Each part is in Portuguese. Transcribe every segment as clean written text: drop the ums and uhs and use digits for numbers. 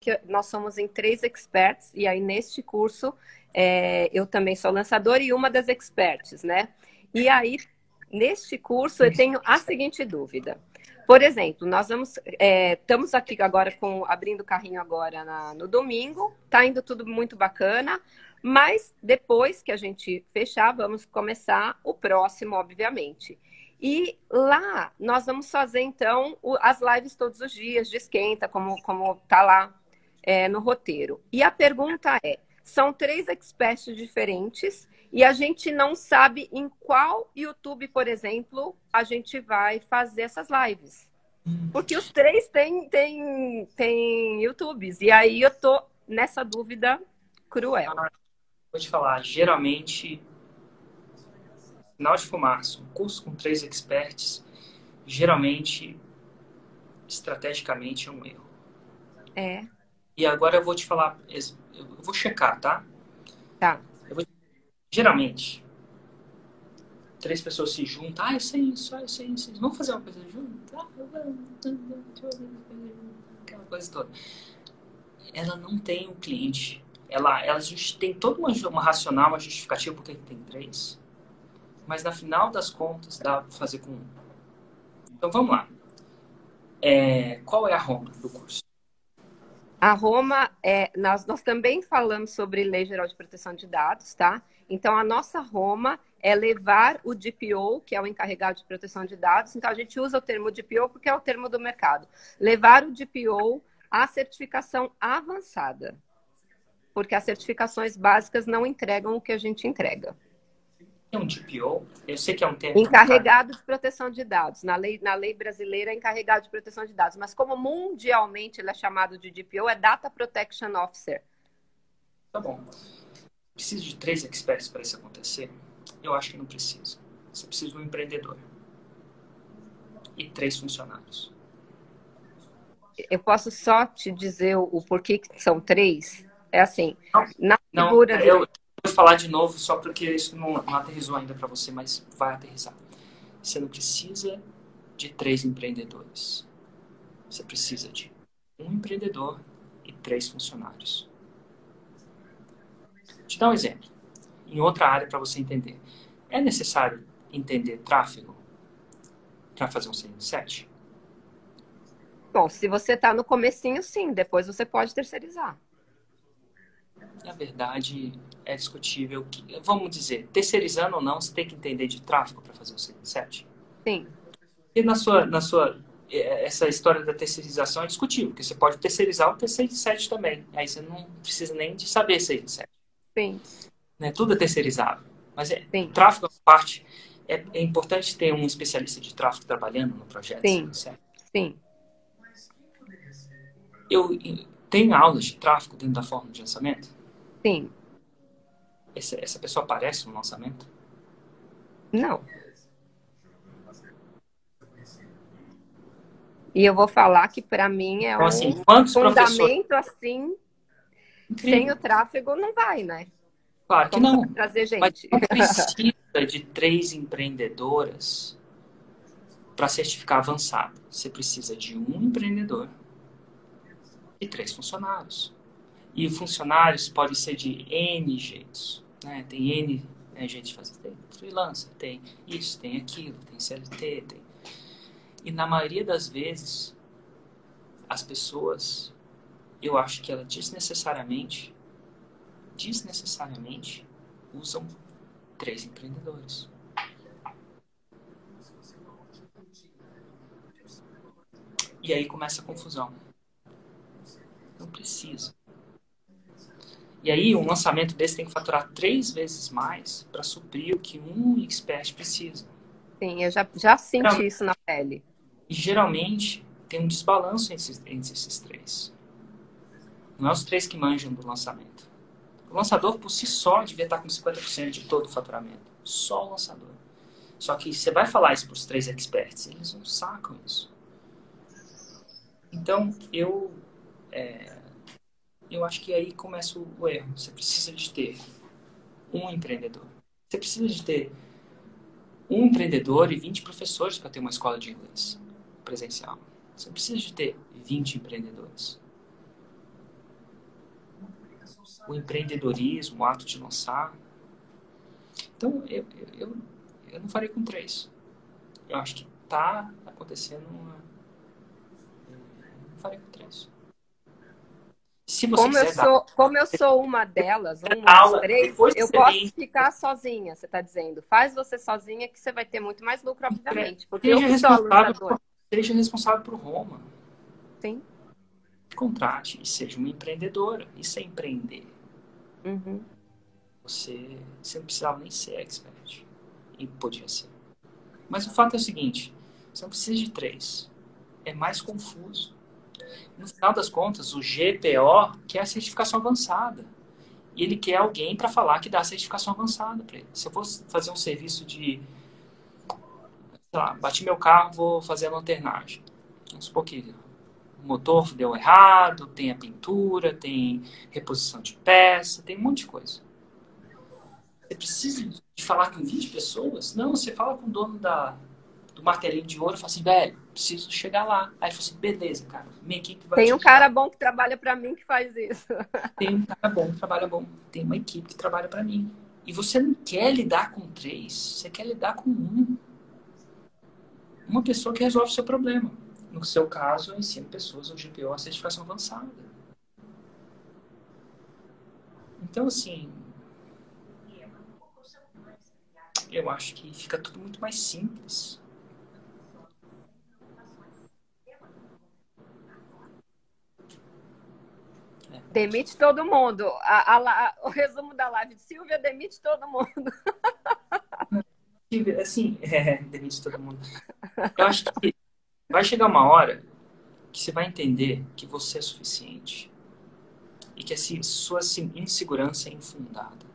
que nós somos em 3 experts, e aí neste curso eu também sou lançadora e uma das experts, né? E aí, neste curso, eu tenho a seguinte dúvida. Por exemplo, nós vamos, estamos aqui agora abrindo o carrinho agora no domingo, tá indo tudo muito bacana, mas depois que a gente fechar, vamos começar o próximo, obviamente. E lá, nós vamos fazer, então, as lives todos os dias de esquenta, como tá lá no roteiro. E a pergunta é, são 3 experts diferentes e a gente não sabe em qual YouTube, por exemplo, a gente vai fazer essas lives. Porque os 3 têm YouTubes. E aí eu tô nessa dúvida cruel. Vou te falar, geralmente, final de março, um curso com 3 experts, geralmente, estrategicamente, é um erro. É. E agora eu vou te falar, eu vou checar, tá? Tá. Geralmente, 3 pessoas se juntam. Ah, eu sei isso, eu sei isso. Vamos fazer uma coisa junto? Ah, aquela coisa toda. Ela não tem um cliente. Ela tem toda uma racional, uma justificativa porque tem 3. Mas, na final das contas, dá pra fazer com 1. Então, vamos lá. Qual é a Roma do curso? A Roma, nós também falamos sobre Lei Geral de Proteção de Dados, tá? Então, a nossa Roma é levar o DPO, que é o encarregado de proteção de dados. Então, a gente usa o termo DPO porque é o termo do mercado. Levar o DPO à certificação avançada. Porque as certificações básicas não entregam o que a gente entrega. É um DPO? Eu sei que é um termo... Encarregado de proteção de dados. Na lei brasileira, é encarregado de proteção de dados. Mas como mundialmente ele é chamado de DPO, é Data Protection Officer. Tá bom. Preciso de 3 experts para isso acontecer? Eu acho que não precisa. Você precisa de um empreendedor. E 3 funcionários. Eu posso só te dizer o porquê que são 3? É assim, na figura... Vou falar de novo só porque isso não aterrizou ainda para você, mas vai aterrizar. Você não precisa de 3 empreendedores. Você precisa de um empreendedor e 3 funcionários. Vou te dar um exemplo. Em outra área para você entender. É necessário entender tráfego para fazer um CM7? Bom, se você está no comecinho, sim. Depois você pode terceirizar. Na verdade, é discutível. Vamos dizer, terceirizando ou não, você tem que entender de tráfego para fazer o CM7? Sim. E essa história da terceirização é discutível, porque você pode terceirizar o CM7 também. Aí você não precisa nem de saber CM7. Sim. Né? Tudo é terceirizado. Mas tráfego é parte. É importante ter um especialista de tráfego trabalhando no projeto. Sim. Certo? Sim. Tem aulas de tráfego dentro da forma de lançamento? Sim. Essa pessoa aparece no lançamento? Não. E eu vou falar que para mim é então, fundamento assim, incrível. Sem o tráfego não vai, né? Claro que não. Trazer gente. Mas não precisa de 3 empreendedoras para certificar avançado. Você precisa de um empreendedor e 3 funcionários. E funcionários podem ser de N jeitos. Né? Tem N jeitos de fazer. Tem freelancer, tem isso, tem aquilo, tem CLT. Tem... E na maioria das vezes, as pessoas, eu acho que elas desnecessariamente usam 3 empreendedores. E aí começa a confusão. Não precisa. E aí, um lançamento desse tem que faturar 3 vezes mais para suprir o que um expert precisa. Sim, eu já senti isso na pele. E geralmente tem um desbalanço entre esses 3. Não é os 3 que manjam do lançamento. O lançador, por si só, devia estar com 50% de todo o faturamento. Só o lançador. Só que você vai falar isso para os 3 experts, eles não sacam isso. Então, eu acho que aí começa o erro. Você precisa de ter um empreendedor. Você precisa de ter um empreendedor e 20 professores para ter uma escola de inglês presencial. Você precisa de ter 20 empreendedores. o empreendedorismo, o ato de lançar. Então, eu não farei com 3. Eu acho que está acontecendo uma... Não farei com 3. Se você como eu sou uma delas, uma, 3, eu posso ficar sozinha, você está dizendo. Faz você sozinha que você vai ter muito mais lucro, obviamente. Porque seja responsável por Roma. Sim. Contrate e seja uma empreendedora. Isso é empreender. Uhum. Você não precisava nem ser expert. E podia ser. Mas o fato é o seguinte. Você não precisa de 3. É mais confuso. No final das contas, o GPO quer a certificação avançada. E ele quer alguém para falar que dá a certificação avançada para ele. Se eu fosse fazer um serviço de... Sei lá, bati meu carro, vou fazer a lanternagem. Vamos supor que... O motor deu errado, tem a pintura, tem reposição de peça, tem um monte de coisa. Você precisa de falar com 20 pessoas? Não, você fala com o dono do martelinho de ouro e fala assim, velho, preciso chegar lá. Aí fala assim, beleza, cara, minha equipe vai... Tem um cara bom que trabalha pra mim que faz isso. Tem um cara bom que trabalha bom. Tem uma equipe que trabalha pra mim. E você não quer lidar com 3, você quer lidar com 1. Uma pessoa que resolve o seu problema. No seu caso, eu ensino pessoas o GPO, a certificação avançada. Então, assim, eu acho que fica tudo muito mais simples. Demite todo mundo. O resumo da live de Silvia, demite todo mundo. Assim, demite todo mundo. Eu acho que vai chegar uma hora que você vai entender que você é suficiente e que a sua insegurança é infundada.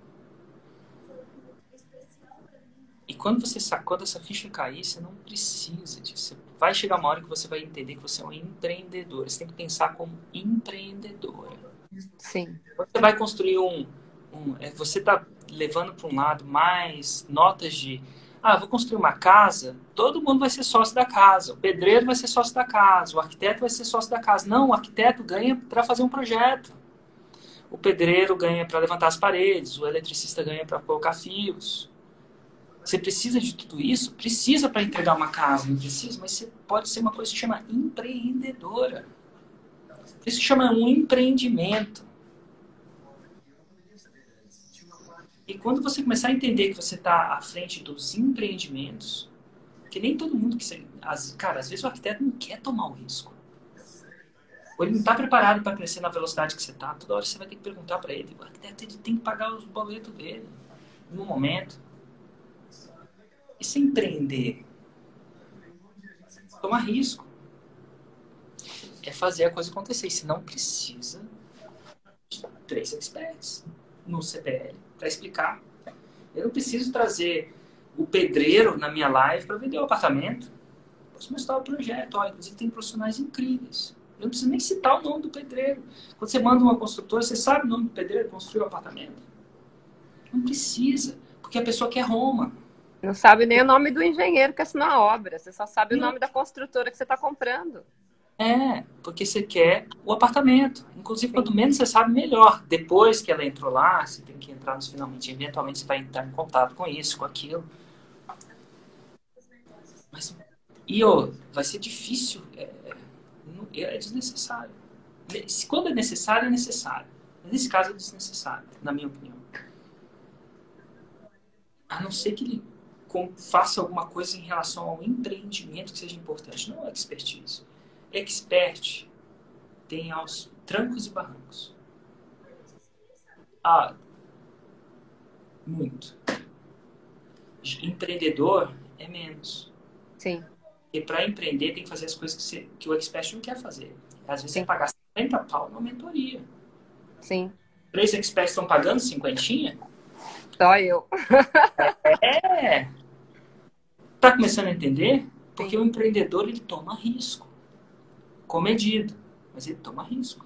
E quando você sacou dessa ficha cair, você não precisa disso. Vai chegar uma hora que você vai entender que você é um empreendedor. Você tem que pensar como empreendedora. Sim. Você vai construir você está levando para um lado mais notas de... Ah, vou construir uma casa, todo mundo vai ser sócio da casa. O pedreiro vai ser sócio da casa, o arquiteto vai ser sócio da casa. Não, o arquiteto ganha para fazer um projeto. O pedreiro ganha para levantar as paredes, o eletricista ganha para colocar fios. Você precisa de tudo isso? Precisa para entregar uma casa, não precisa, mas você pode ser uma coisa que se chama empreendedora. Isso se chama um empreendimento. E quando você começar a entender que você está à frente dos empreendimentos, que nem todo mundo que você... Cara, às vezes o arquiteto não quer tomar o risco. Ou ele não está preparado para crescer na velocidade que você está. Toda hora você vai ter que perguntar para ele. O arquiteto ele tem que pagar os boletos dele no momento. Isso é empreender. Tomar risco. É fazer a coisa acontecer. E se não precisa de 3 experts no CPL para explicar. Eu não preciso trazer o pedreiro na minha live para vender o apartamento. Posso mostrar o projeto. Ó, inclusive tem profissionais incríveis. Eu não preciso nem citar o nome do pedreiro. Quando você manda uma construtora, você sabe o nome do pedreiro que construiu o apartamento? Não precisa, porque a pessoa quer Roma. Não sabe nem o nome do engenheiro que assinou a obra. Você só sabe o nome da construtora que você está comprando. É, porque você quer o apartamento. Inclusive, quanto menos você sabe, melhor. Depois que ela entrou lá, você tem que entrar nos finalmente. Eventualmente você vai entrar em contato com isso, com aquilo. Mas, vai ser difícil. É desnecessário. Quando é necessário, é necessário. Nesse caso, é desnecessário, na minha opinião. A não ser que ele faça alguma coisa em relação ao empreendimento que seja importante. Não é expertise. Expert tem aos trancos e barrancos. Muito. Empreendedor é menos. Sim. Porque para empreender tem que fazer as coisas que o expert não quer fazer. Às vezes tem que pagar 50 pau numa mentoria. Sim. 3 experts estão pagando 50? Só eu. É. Tá começando a entender? Porque o empreendedor ele toma risco. Comedido, mas ele toma risco.